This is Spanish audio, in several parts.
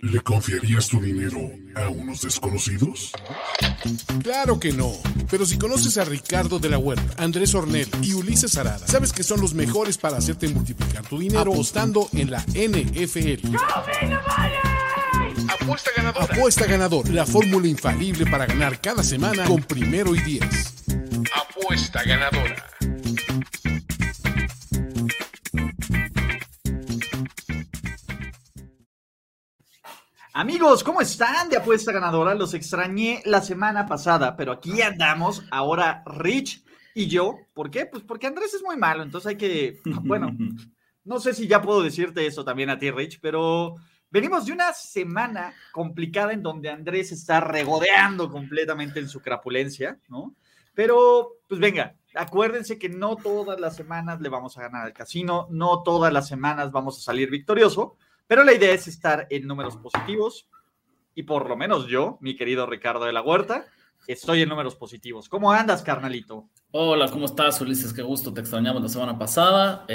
¿Le confiarías tu dinero a unos desconocidos? Claro que no. Pero si conoces a Ricardo de la Huerta, Andrés Ornelas y Ulises Harada, sabes que son los mejores para hacerte multiplicar tu dinero apostando en la NFL. Apuesta ganadora. Apuesta ganadora. La fórmula infalible para ganar cada semana con primero y 10. Apuesta ganadora. Amigos, ¿cómo están de Apuesta Ganadora? Los extrañé la semana pasada, pero aquí andamos, ahora Rich y yo. ¿Por qué? Pues porque Andrés es muy malo, entonces hay que... Bueno, no sé si ya puedo decirte eso también a ti, Rich, pero venimos de una semana complicada en donde Andrés está regodeando completamente en su crapulencia, ¿no? Pero, pues venga, acuérdense que no todas las semanas le vamos a ganar al casino, no todas las semanas vamos a salir victorioso, pero la idea es estar en números positivos, y por lo menos yo, mi querido Ricardo de la Huerta, estoy en números positivos. ¿Cómo andas, carnalito? Hola, ¿cómo estás, Ulises? Qué gusto, te extrañamos la semana pasada.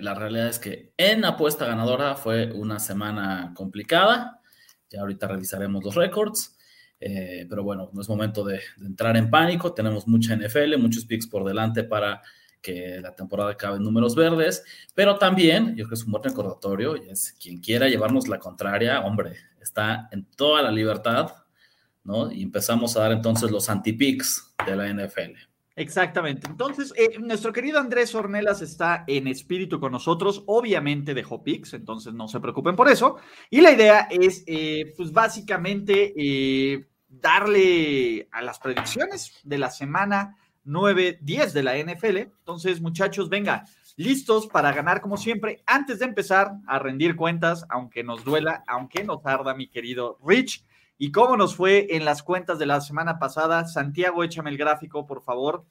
La realidad es que en Apuesta Ganadora fue una semana complicada. Ya ahorita revisaremos los récords, pero bueno, no es momento de entrar en pánico. Tenemos mucha NFL, muchos picks por delante para que la temporada acabe en números verdes, pero también, yo creo que es un buen recordatorio, y es quien quiera llevarnos la contraria, hombre, está en toda la libertad, ¿no? Y empezamos a dar entonces los anti-picks de la NFL. Exactamente. Entonces, nuestro querido Andrés Ornelas está en espíritu con nosotros, obviamente dejó picks, entonces no se preocupen por eso, y la idea es, pues básicamente, darle a las predicciones de la semana 9-10 de la NFL. Entonces, muchachos, venga, listos para ganar como siempre. Antes de empezar a rendir cuentas, aunque nos duela, aunque nos arda, mi querido Rich, y cómo nos fue en las cuentas de la semana pasada. Santiago, échame el gráfico, por favor.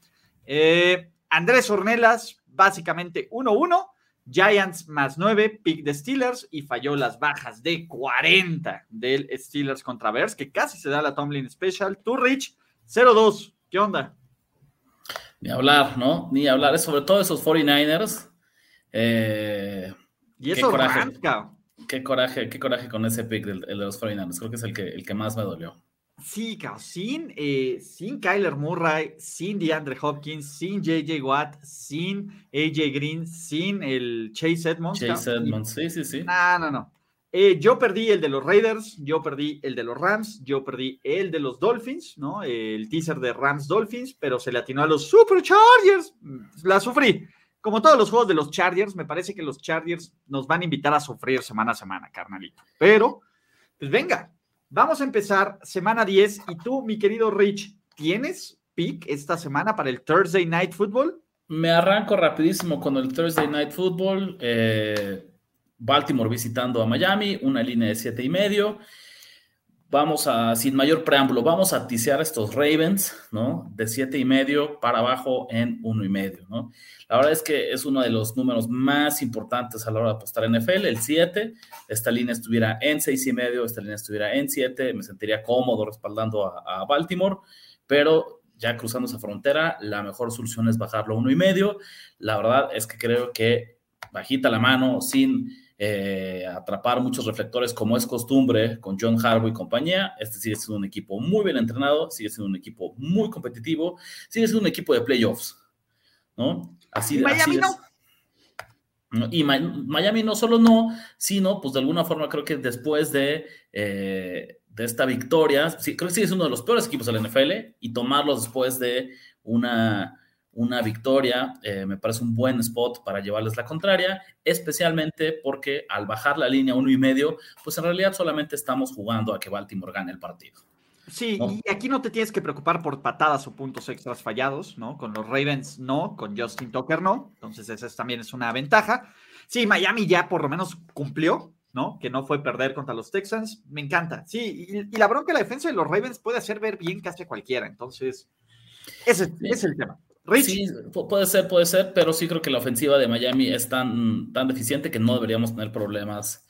Andrés Ornelas, básicamente 1-1, Giants +9, pick de Steelers, y falló las bajas de 40 del Steelers contra Bears, que casi se da la Tomlin Special. Tú, Rich, 0-2, ¿qué onda? Ni hablar, ¿no? Ni hablar. Es sobre todo esos 49ers. Y eso arranca. Qué coraje con ese pick el de los 49ers. Creo que es el que más me dolió. Sí, cabrón. Sin Kyler Murray, sin DeAndre Hopkins, sin J.J. Watt, sin A.J. Green, sin el Chase Edmonds. Sí. No. Yo perdí el de los Raiders, yo perdí el de los Rams, yo perdí el de los Dolphins, ¿no? El teaser de Rams-Dolphins, pero se le atinó a los Super Chargers. La sufrí. Como todos los juegos de los Chargers, me parece que los Chargers nos van a invitar a sufrir semana a semana, carnalito. Pero, pues venga, vamos a empezar semana 10. Y tú, mi querido Rich, ¿tienes pick esta semana para el Thursday Night Football? Me arranco rapidísimo con el Thursday Night Football. Baltimore visitando a Miami, una línea de 7.5. Vamos a, sin mayor preámbulo, vamos a tisear estos Ravens, ¿no? De 7.5 para abajo en 1.5, ¿no? La verdad es que es uno de los números más importantes a la hora de apostar en NFL, el 7. Esta línea estuviera en 6.5, esta línea estuviera en 7. Me sentiría cómodo respaldando a Baltimore, pero ya cruzando esa frontera, la mejor solución es bajarlo a 1.5. La verdad es que creo que bajita la mano, sin atrapar muchos reflectores como es costumbre con John Harbaugh y compañía. Este sigue siendo un equipo muy bien entrenado, sigue siendo un equipo muy competitivo, sigue siendo un equipo de playoffs, ¿no? Así, Miami así no. Es. Y Miami no solo no, sino pues de alguna forma creo que después de esta victoria, sí, creo que sí es uno de los peores equipos de la NFL, y tomarlos después de una victoria, me parece un buen spot para llevarles la contraria, especialmente porque al bajar la línea 1.5, pues en realidad solamente estamos jugando a que Baltimore gane el partido. Sí, ¿no? Y aquí no te tienes que preocupar por patadas o puntos extras fallados, ¿no? Con los Ravens no, con Justin Tucker no, entonces esa también es una ventaja. Sí, Miami ya por lo menos cumplió, ¿no? Que no fue perder contra los Texans, me encanta. Sí, y la bronca de la defensa de los Ravens puede hacer ver bien casi a cualquiera, entonces ese es el tema. Rich. Sí, puede ser, pero sí creo que la ofensiva de Miami es tan deficiente que no deberíamos tener problemas.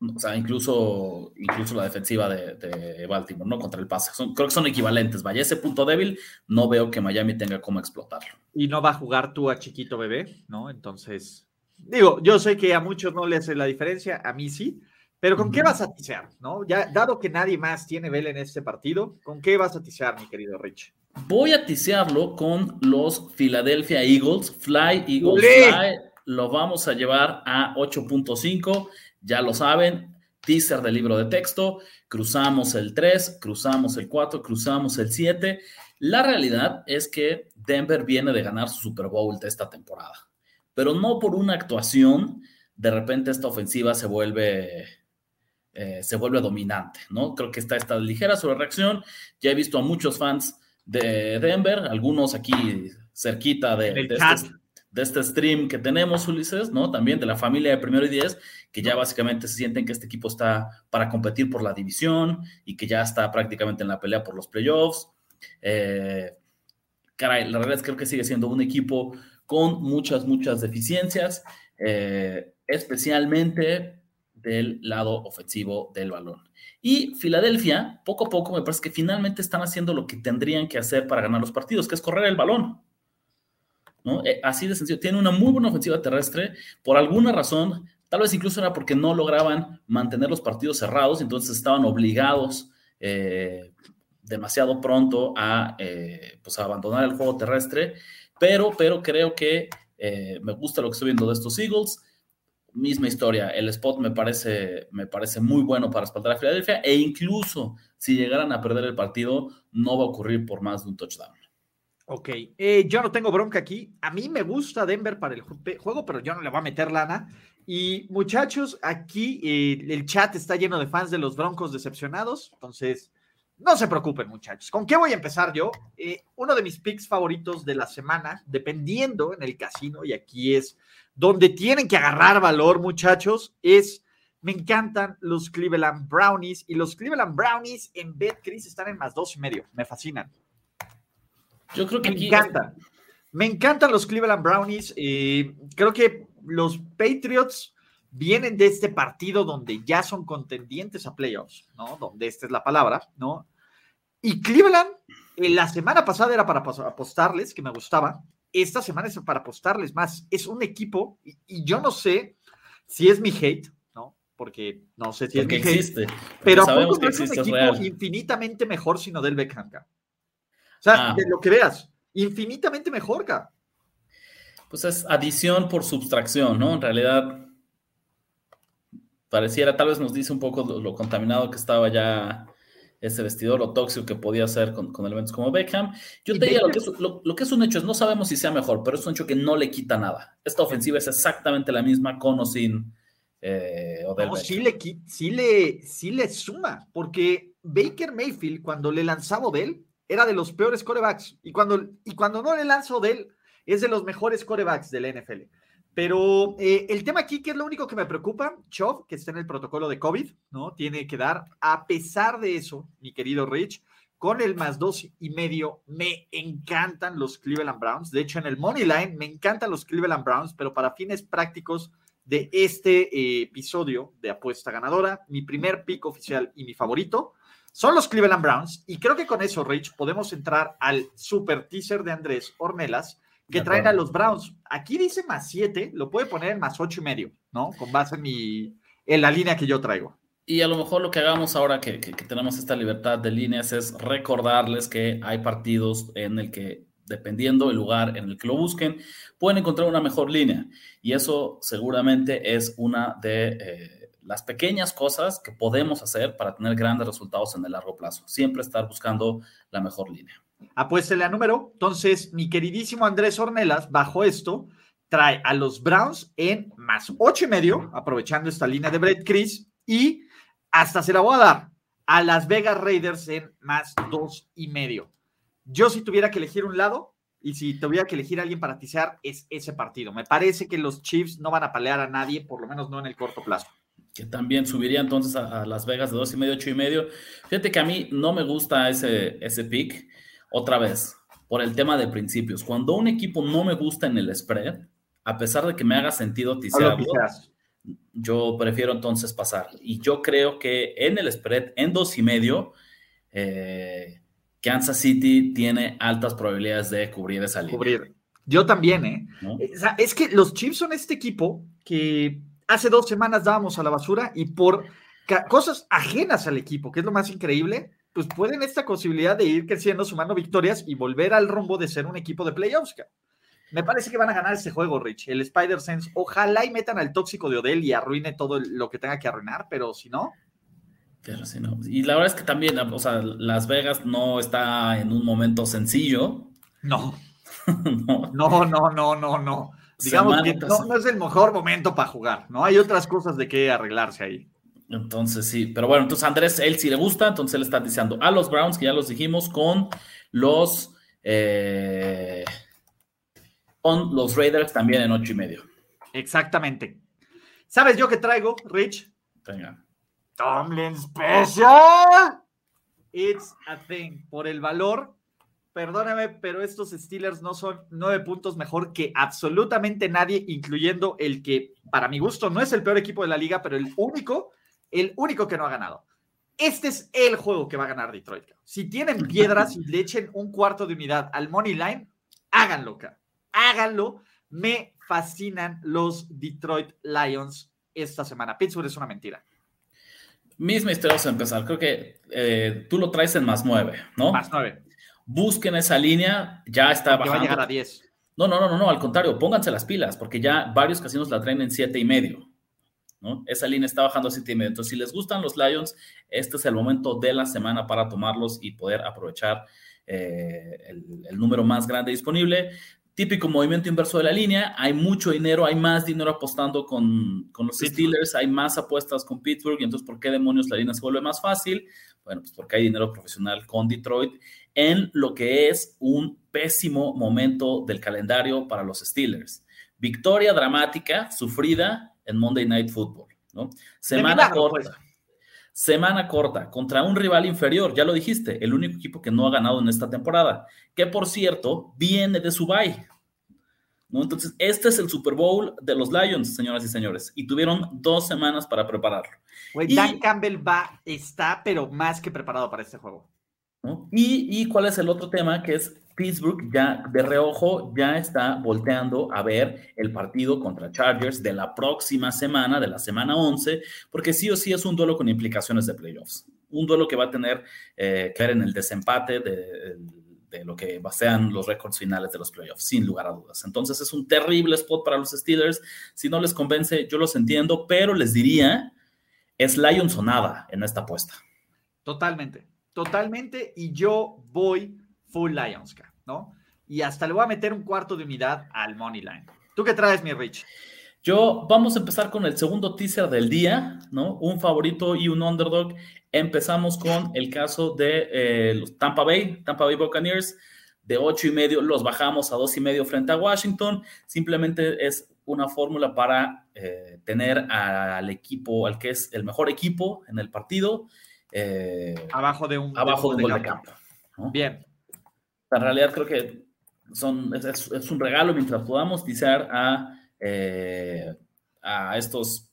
O sea, incluso la defensiva de Baltimore, ¿no? Contra el pase. Creo que son equivalentes. Vaya, ese punto débil no veo que Miami tenga cómo explotarlo. Y no va a jugar tú a chiquito bebé, ¿no? Entonces, Digo, yo sé que a muchos no le hace la diferencia, a mí sí, pero ¿con qué vas a tisear, no? Ya, dado que nadie más tiene vela en este partido, ¿con qué vas a tisear, mi querido Rich? Voy a tisearlo con los Philadelphia Eagles. Fly, Eagles, fly. Lo vamos a llevar a 8.5. Ya lo saben, teaser del libro de texto. Cruzamos el 3, cruzamos el 4, cruzamos el 7. La realidad es que Denver viene de ganar su Super Bowl de esta temporada, pero no por una actuación. De repente esta ofensiva se vuelve dominante, ¿no? Creo que está esta ligera sobrereacción. Ya he visto a muchos fans de Denver, algunos aquí cerquita de este stream que tenemos, Ulises, ¿no? También de la familia de Primero y Diez, que ya básicamente se sienten que este equipo está para competir por la división y que ya está prácticamente en la pelea por los playoffs. Caray, la realidad es que creo que sigue siendo un equipo con muchas deficiencias, especialmente del lado ofensivo del balón. Y Filadelfia, poco a poco, me parece que finalmente están haciendo lo que tendrían que hacer para ganar los partidos, que es correr el balón, ¿no? Así de sencillo. Tienen una muy buena ofensiva terrestre. Por alguna razón, tal vez incluso era porque no lograban mantener los partidos cerrados, entonces estaban obligados demasiado pronto a abandonar el juego terrestre. Pero creo que me gusta lo que estoy viendo de estos Eagles. Misma historia, el spot me parece muy bueno para respaldar a Filadelfia, e incluso si llegaran a perder el partido, no va a ocurrir por más de un touchdown. Ok, yo no tengo bronca aquí. A mí me gusta Denver para el juego, pero yo no le voy a meter lana. Y muchachos, aquí el chat está lleno de fans de los Broncos decepcionados, entonces no se preocupen, muchachos. ¿Con qué voy a empezar yo? Uno de mis picks favoritos de la semana, dependiendo en el casino, y aquí es donde tienen que agarrar valor, muchachos, me encantan los Cleveland Browns, y los Cleveland Browns en BetCris están en +2.5, me fascinan. Yo creo que me encantan los Cleveland Browns. Creo que los Patriots vienen de este partido donde ya son contendientes a playoffs, ¿no? Donde esta es la palabra, ¿no? Y Cleveland, la semana pasada era para apostarles, que me gustaba. Esta semana es para apostarles más. Es un equipo, y yo no sé si es mi hate, ¿no? Porque no sé si es mi hate. Pero sabemos que existe, es un equipo infinitamente mejor sin Odell Beckham. O sea, de lo que veas, infinitamente mejor, ¿ca? Pues es adición por subtracción, ¿no? En realidad, pareciera, tal vez nos dice un poco lo contaminado que estaba ya ese vestidor, lo tóxico que podía ser con elementos como Beckham. Yo te diría, lo que es un hecho es, no sabemos si sea mejor, pero es un hecho que no le quita nada. Esta ofensiva es exactamente la misma con o sin Odell Beckham. Sí le suma, porque Baker Mayfield, cuando le lanzaba Odell, era de los peores quarterbacks, y cuando no le lanza Odell, es de los mejores quarterbacks de la NFL. Pero el tema aquí, que es lo único que me preocupa, Chov, que está en el protocolo de COVID, ¿no? Tiene que dar, a pesar de eso, mi querido Rich, con el +2.5, me encantan los Cleveland Browns. De hecho, en el Money Line me encantan los Cleveland Browns, pero para fines prácticos de este episodio de Apuesta Ganadora, mi primer pick oficial y mi favorito son los Cleveland Browns. Y creo que con eso, Rich, podemos entrar al super teaser de Andrés Ornelas, que traen a los Browns. Aquí dice +7, lo puede poner en +8.5, ¿no? Con base en la línea que yo traigo. Y a lo mejor lo que hagamos ahora que tenemos esta libertad de líneas es recordarles que hay partidos en el que, dependiendo del lugar en el que lo busquen, pueden encontrar una mejor línea. Y eso seguramente es una de las pequeñas cosas que podemos hacer para tener grandes resultados en el largo plazo. Siempre estar buscando la mejor línea. Apuéstele a número. Entonces, mi queridísimo Andrés Ornelas, bajo esto, trae a los Browns en +8.5, aprovechando esta línea de BetCris, y hasta se la voy a dar a Las Vegas Raiders en +2.5. Yo, si tuviera que elegir un lado, y si tuviera que elegir a alguien para tisear, es ese partido. Me parece que los Chiefs no van a palear a nadie, por lo menos no en el corto plazo. Que también subiría entonces a Las Vegas de 2.5, 8.5. Fíjate que a mí no me gusta ese pick. Otra vez, por el tema de principios. Cuando un equipo no me gusta en el spread, a pesar de que me haga sentido tisearlo, yo prefiero entonces pasar. Y yo creo que en el spread, en 2.5, Kansas City tiene altas probabilidades de cubrir esa línea. Yo también, ¿eh? ¿No? Es que los Chiefs son este equipo que hace 2 semanas dábamos a la basura y por cosas ajenas al equipo, que es lo más increíble, pues pueden esta posibilidad de ir creciendo, sumando victorias y volver al rumbo de ser un equipo de playoffs. Me parece que van a ganar este juego, Rich. El Spider-Sense, ojalá y metan al tóxico de Odell y arruine todo lo que tenga que arruinar, pero si no... Pero si no. Y la verdad es que también, o sea, Las Vegas no está en un momento sencillo. No. No. Digamos que no es el mejor momento para jugar, ¿no? Hay otras cosas de qué arreglarse ahí. Entonces, sí. Pero bueno, entonces Andrés, él sí le gusta, entonces él está diciendo a los Browns, que ya los dijimos, con los Raiders también en 8:30. Exactamente. ¿Sabes yo qué traigo, Rich? Venga. Tomlin Special. It's a thing. Por el valor, perdóname, pero estos Steelers no son 9 puntos mejor que absolutamente nadie, incluyendo el que, para mi gusto, no es el peor equipo de la liga, pero el único que no ha ganado. Este es el juego que va a ganar Detroit. Si tienen piedras y le echen un cuarto de unidad al money line, háganlo, háganlo. Me fascinan los Detroit Lions esta semana. Pittsburgh es una mentira. Mis misterios a empezar. Creo que tú lo traes en +9, ¿no? +9. Busquen esa línea, ya está bajando. Va a llegar a 10. No, al contrario, pónganse las pilas, porque ya varios casinos la traen en 7.5, ¿no? Esa línea está bajando a 7.5. Entonces, si les gustan los Lions, este es el momento de la semana para tomarlos y poder aprovechar el número más grande disponible. Típico movimiento inverso de la línea, hay mucho dinero, hay más dinero apostando con los Steelers, hay más apuestas con Pittsburgh, y entonces ¿por qué demonios la línea se vuelve más fácil? Bueno, pues porque hay dinero profesional con Detroit en lo que es un pésimo momento del calendario para los Steelers. Victoria dramática, sufrida en Monday Night Football, ¿no? Semana corta contra un rival inferior, ya lo dijiste, el único equipo que no ha ganado en esta temporada, que por cierto viene de su bye, ¿no? Entonces este es el Super Bowl de los Lions, señoras y señores, y tuvieron 2 semanas para prepararlo. Dan Campbell está pero más que preparado para este juego, ¿no? Y cuál es el otro tema, que es Pittsburgh ya de reojo ya está volteando a ver el partido contra Chargers de la próxima semana, de la semana 11, porque sí o sí es un duelo con implicaciones de playoffs, un duelo que va a tener que ver en el desempate de lo que sean los récords finales de los playoffs, sin lugar a dudas. Entonces es un terrible spot para los Steelers. Si no les convence, yo los entiendo, pero les diría, es Lions o nada en esta apuesta. Totalmente, y yo voy full Lions, ¿no? Y hasta le voy a meter un cuarto de unidad al money line. ¿Tú qué traes, mi Rich? Yo, vamos a empezar con el segundo teaser del día, ¿no? Un favorito y un underdog. Empezamos con el caso de los Tampa Bay Buccaneers, de 8:30, los bajamos a 2:30 frente a Washington. Simplemente es una fórmula para tener al equipo, al que es el mejor equipo en el partido, abajo de un gol de campo, ¿no? Bien. En realidad creo que es un regalo mientras podamos tizar a estos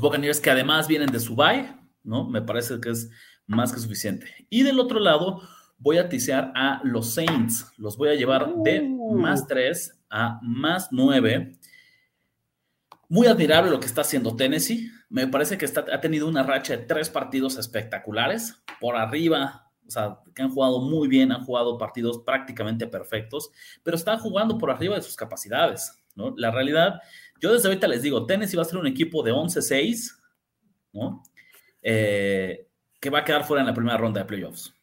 Buccaneers que además vienen de su bye, ¿no? Me parece que es más que suficiente. Y del otro lado voy a tisear a los Saints. Los voy a llevar de +3 a +9. Muy admirable lo que está haciendo Tennessee. Me parece que ha tenido una racha de 3 partidos espectaculares por arriba. O sea, que han jugado muy bien, han jugado partidos prácticamente perfectos, pero están jugando por arriba de sus capacidades, ¿no? La realidad, yo desde ahorita les digo, Tennessee va a ser un equipo de 11-6, ¿no? Que va a quedar fuera en la primera ronda de playoffs.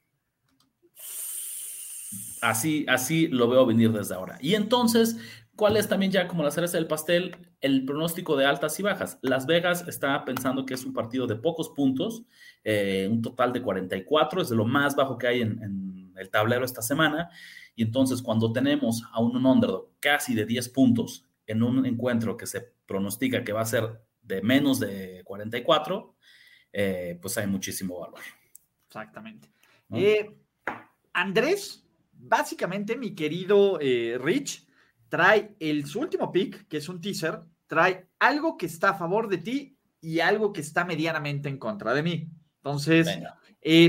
Así lo veo venir desde ahora. Y entonces, ¿cuál es también ya como la cereza del pastel el pronóstico de altas y bajas? Las Vegas está pensando que es un partido de pocos puntos, un total de 44, es de lo más bajo que hay en el tablero esta semana, y entonces cuando tenemos a un underdog casi de 10 puntos en un encuentro que se pronostica que va a ser de menos de 44, pues hay muchísimo valor. Exactamente. ¿No? Andrés, básicamente mi querido Rich, trae su último pick, que es un teaser, trae algo que está a favor de ti y algo que está medianamente en contra de mí. Entonces,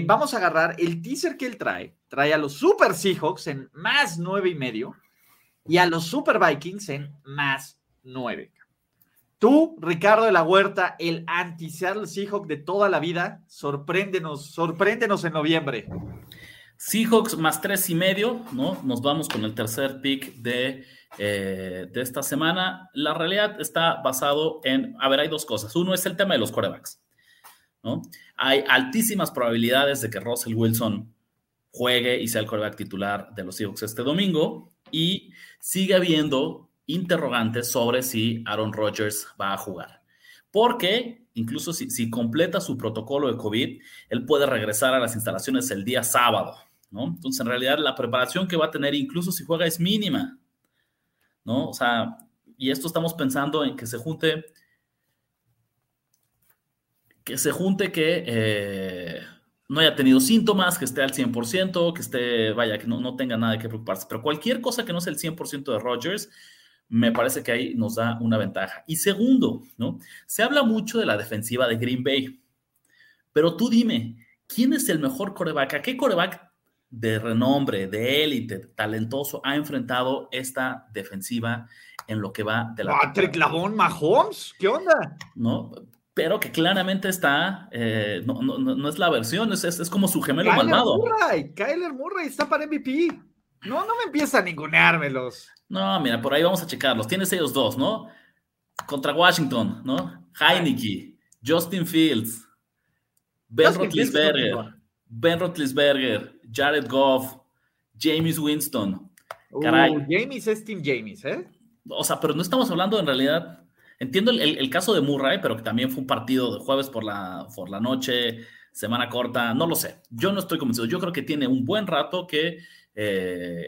vamos a agarrar el teaser que él trae a los Super Seahawks en +9.5, y a los Super Vikings en +9. Tú, Ricardo de la Huerta, el anti-Seattle Seahawks de toda la vida, sorpréndenos en noviembre. Seahawks +3.5, ¿no? Nos vamos con el tercer pick de esta semana. La realidad está basado en, a ver, hay dos cosas. Uno es el tema de los quarterbacks, ¿no? Hay altísimas probabilidades de que Russell Wilson juegue y sea el quarterback titular de los Seahawks este domingo, y sigue habiendo interrogantes sobre si Aaron Rodgers va a jugar. Porque incluso si completa su protocolo de COVID, él puede regresar a las instalaciones el día sábado, ¿no? Entonces, en realidad, la preparación que va a tener, incluso si juega, es mínima, ¿no? O sea, y esto estamos pensando en que se junte que no haya tenido síntomas, que esté al 100%, que esté, vaya, que no tenga nada que preocuparse. Pero cualquier cosa que no sea el 100% de Rodgers, me parece que ahí nos da una ventaja. Y segundo, ¿no? Se habla mucho de la defensiva de Green Bay, pero tú dime, ¿quién es el mejor quarterback? ¿A qué quarterback de renombre, de élite, talentoso ha enfrentado esta defensiva en lo que va de la... ¿Patrick Lavon Mahomes? ¿Qué onda? No, pero que claramente está, no es la versión, es como su gemelo malvado. Kyler Murray está para MVP. No me empieza a ninguneármelos. No, mira, por ahí vamos a checarlos. Tienes ellos dos, ¿no? Contra Washington, ¿no? Heinicke, Justin Fields, Ben Roethlisberger, Jared Goff, Jameis Winston. Caray. Jameis es Team Jameis, ¿eh? O sea, pero no estamos hablando en realidad... Entiendo el caso de Murray, pero que también fue un partido de jueves por la noche, semana corta, no lo sé. Yo no estoy convencido. Yo creo que tiene un buen rato que...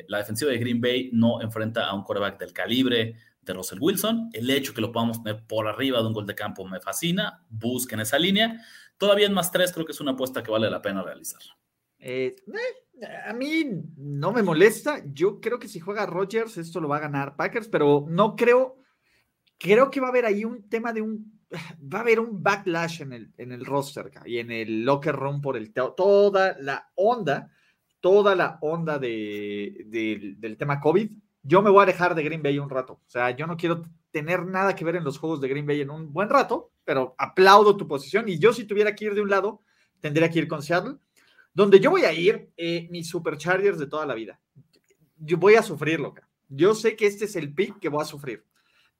la defensiva de Green Bay no enfrenta a un quarterback del calibre de Russell Wilson. El hecho que lo podamos poner por arriba de un gol de campo me fascina. Busquen esa línea. Todavía en +3 creo que es una apuesta que vale la pena realizar. A mí no me molesta. Yo creo que si juega Rodgers, esto lo va a ganar Packers, pero no creo. Creo que va a haber ahí un tema de un... Va a haber un backlash en el roster y en el locker room por toda la onda del tema COVID. Yo me voy a dejar de Green Bay un rato. O sea, yo no quiero tener nada que ver en los juegos de Green Bay en un buen rato, pero aplaudo tu posición. Y yo, si tuviera que ir de un lado, tendría que ir con Seattle. Donde yo voy a ir, mis Superchargers de toda la vida. Yo voy a sufrir, loca. Yo sé que este es el pick que voy a sufrir.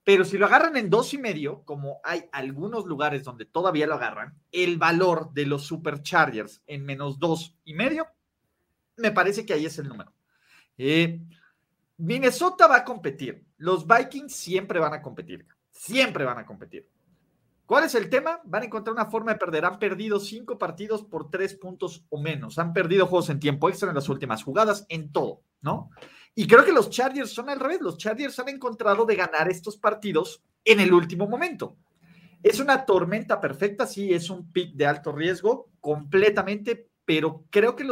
Pero si lo agarran en 2.5, como hay algunos lugares donde todavía lo agarran, el valor de los Superchargers en -2.5, me parece que ahí es el número. Minnesota va a competir. Los Vikings siempre van a competir. Siempre van a competir. ¿Cuál es el tema? Van a encontrar una forma de perder. Han perdido 5 partidos por 3 puntos o menos. Han perdido juegos en tiempo extra, en las últimas jugadas, en todo, ¿no? Y creo que los Chargers son al revés. Los Chargers han encontrado de ganar estos partidos en el último momento. Es una tormenta perfecta. Sí, es un pick de alto riesgo completamente, pero creo que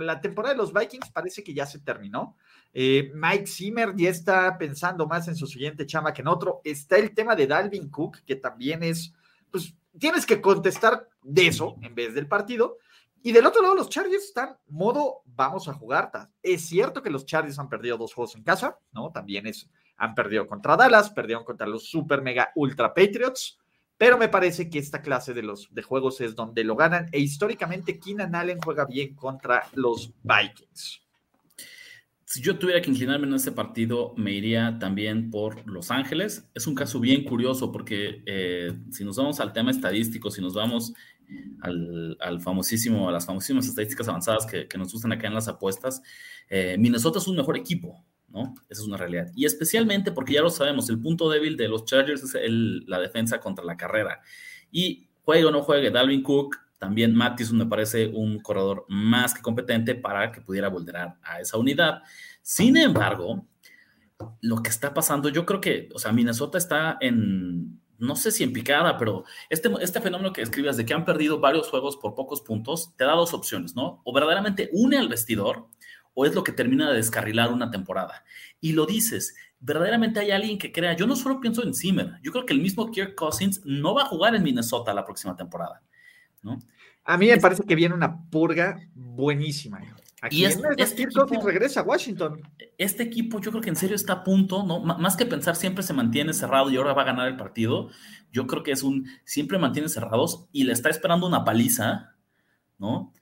la temporada de los Vikings parece que ya se terminó. Mike Zimmer ya está pensando más en su siguiente chamba que en otro. Está el tema de Dalvin Cook, que también es, pues, tienes que contestar de eso en vez del partido. Y del otro lado, los Chargers están modo, vamos a jugar. Es cierto que los Chargers han perdido 2 juegos en casa, ¿no? También han perdido contra Dallas, perdieron contra los super mega ultra Patriots. Pero me parece que esta clase de juegos es donde lo ganan. E históricamente, Keenan Allen juega bien contra los Vikings. Si yo tuviera que inclinarme en este partido, me iría también por Los Ángeles. Es un caso bien curioso porque si nos vamos al tema estadístico, si nos vamos a las famosísimas estadísticas avanzadas que nos gustan acá en las apuestas, Minnesota es un mejor equipo, ¿no? Esa es una realidad. Y especialmente porque ya lo sabemos, el punto débil de los Chargers es la defensa contra la carrera. Y juegue o no juegue Dalvin Cook, también Mattison me parece un corredor más que competente para que pudiera voltear a esa unidad. Sin embargo, lo que está pasando, yo creo que, o sea, Minnesota está en, no sé si en picada, pero este fenómeno que describes de que han perdido varios juegos por pocos puntos, te da dos opciones, ¿no? O verdaderamente une al vestidor, o es lo que termina de descarrilar una temporada. Y lo dices, verdaderamente hay alguien que crea. Yo no solo pienso en Zimmer, yo creo que el mismo Kirk Cousins no va a jugar en Minnesota la próxima temporada, ¿no? A mí me parece que viene una purga buenísima. Y este Kirk Cousins regresa a Washington. Este equipo yo creo que en serio está a punto, ¿no? Más que pensar siempre se mantiene cerrado y ahora va a ganar el partido. Yo creo que es siempre mantiene cerrados y le está esperando una paliza, ¿no?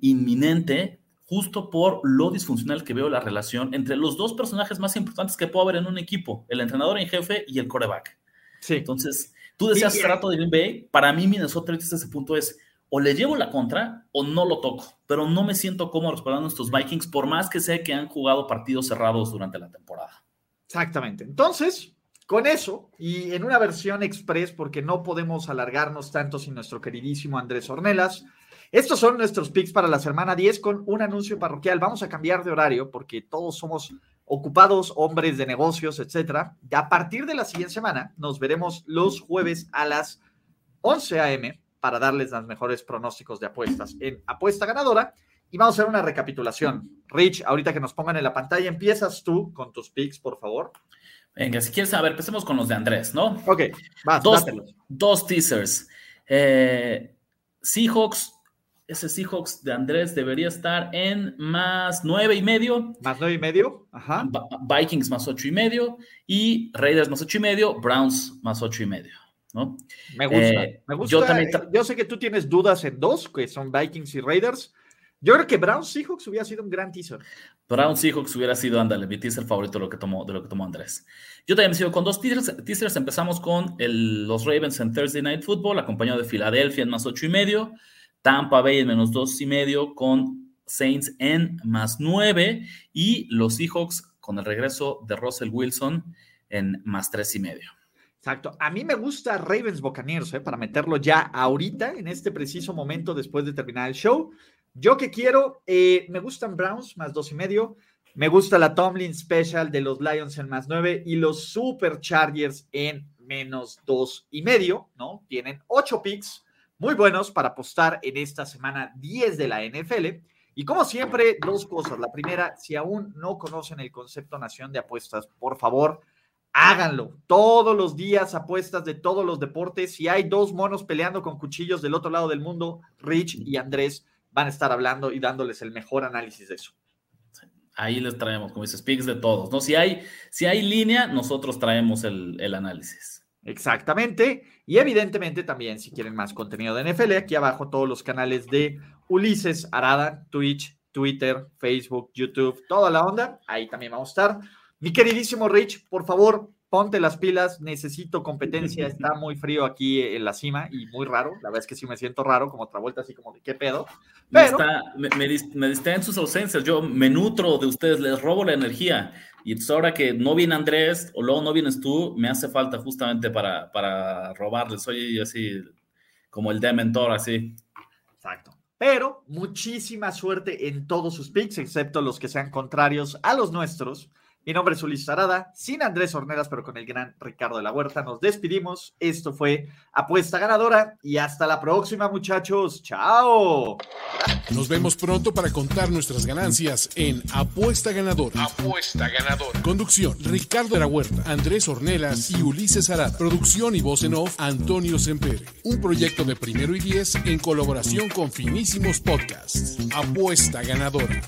Inminente, justo por lo disfuncional que veo la relación entre los dos personajes más importantes que puede haber en un equipo, el entrenador en jefe y el quarterback. Sí. Entonces, tú decías hace rato de Green Bay, para mí Minnesota desde ese punto es o le llevo la contra o no lo toco, pero no me siento cómodo respaldando a estos Vikings, por más que sé que han jugado partidos cerrados durante la temporada. Exactamente. Entonces, con eso, y en una versión express, porque no podemos alargarnos tanto sin nuestro queridísimo Andrés Ornelas, estos son nuestros picks para la semana 10 con un anuncio parroquial. Vamos a cambiar de horario porque todos somos ocupados, hombres de negocios, etcétera. A partir de la siguiente semana nos veremos los jueves a las 11 a.m. para darles los mejores pronósticos de apuestas en Apuesta Ganadora. Y vamos a hacer una recapitulación. Rich, ahorita que nos pongan en la pantalla, empiezas tú con tus picks, por favor. Venga, si quieres, a ver, empecemos con los de Andrés, ¿no? Ok, vas, dátelos. Dos teasers. Seahawks. Ese Seahawks de Andrés debería estar en +9.5. +9.5, ajá. Vikings +8.5 y Raiders +8.5, Browns +8.5, ¿no? Me gusta, me gusta. Yo sé que tú tienes dudas en dos, que son Vikings y Raiders. Yo creo que Browns Seahawks hubiera sido un gran teaser. Browns Seahawks hubiera sido, ándale, mi teaser favorito de lo que tomó Andrés. Yo también me sigo con dos teasers. Empezamos con los Ravens en Thursday Night Football, acompañado de Filadelfia en +8.5. Tampa Bay en -2.5 con Saints en +9 y los Seahawks con el regreso de Russell Wilson en +3.5. Exacto. A mí me gusta Ravens Buccaneers, para meterlo ya ahorita, en este preciso momento después de terminar el show. Yo que quiero, me gustan Browns +2.5, me gusta la Tomlin Special de los Lions en +9 y los Super Chargers en -2.5, ¿no? Tienen 8 picks muy buenos para apostar en esta semana 10 de la NFL. Y como siempre, dos cosas. La primera, si aún no conocen el concepto Nación de Apuestas, por favor, háganlo. Todos los días apuestas de todos los deportes. Si hay dos monos peleando con cuchillos del otro lado del mundo, Rich y Andrés van a estar hablando y dándoles el mejor análisis de eso. Ahí les traemos, como dices, picks de todos, ¿no? Si hay línea, nosotros traemos el análisis. Exactamente, y evidentemente también si quieren más contenido de NFL, aquí abajo todos los canales de Ulises Harada, Twitch, Twitter, Facebook, YouTube, toda la onda, ahí también vamos a estar. Mi queridísimo Rich, por favor, ponte las pilas, necesito competencia, está muy frío aquí en la cima y muy raro, la verdad es que sí me siento raro, como otra vuelta así como de qué pedo. Pero me distraen sus ausencias, yo me nutro de ustedes, les robo la energía. Y entonces ahora que no viene Andrés o luego no vienes tú, me hace falta justamente para robarles. Soy así como el dementor, así. Exacto. Pero muchísima suerte en todos sus picks, excepto los que sean contrarios a los nuestros. Mi nombre es Ulises Harada, sin Andrés Ornelas, pero con el gran Ricardo de la Huerta. Nos despedimos. Esto fue Apuesta Ganadora y hasta la próxima, muchachos. ¡Chao! Nos vemos pronto para contar nuestras ganancias en Apuesta Ganadora. Apuesta Ganadora. Conducción, Ricardo de la Huerta, Andrés Ornelas y Ulises Harada. Producción y voz en off, Antonio Sempere. Un proyecto de Primero y Diez en colaboración con Finísimos Podcasts. Apuesta Ganadora.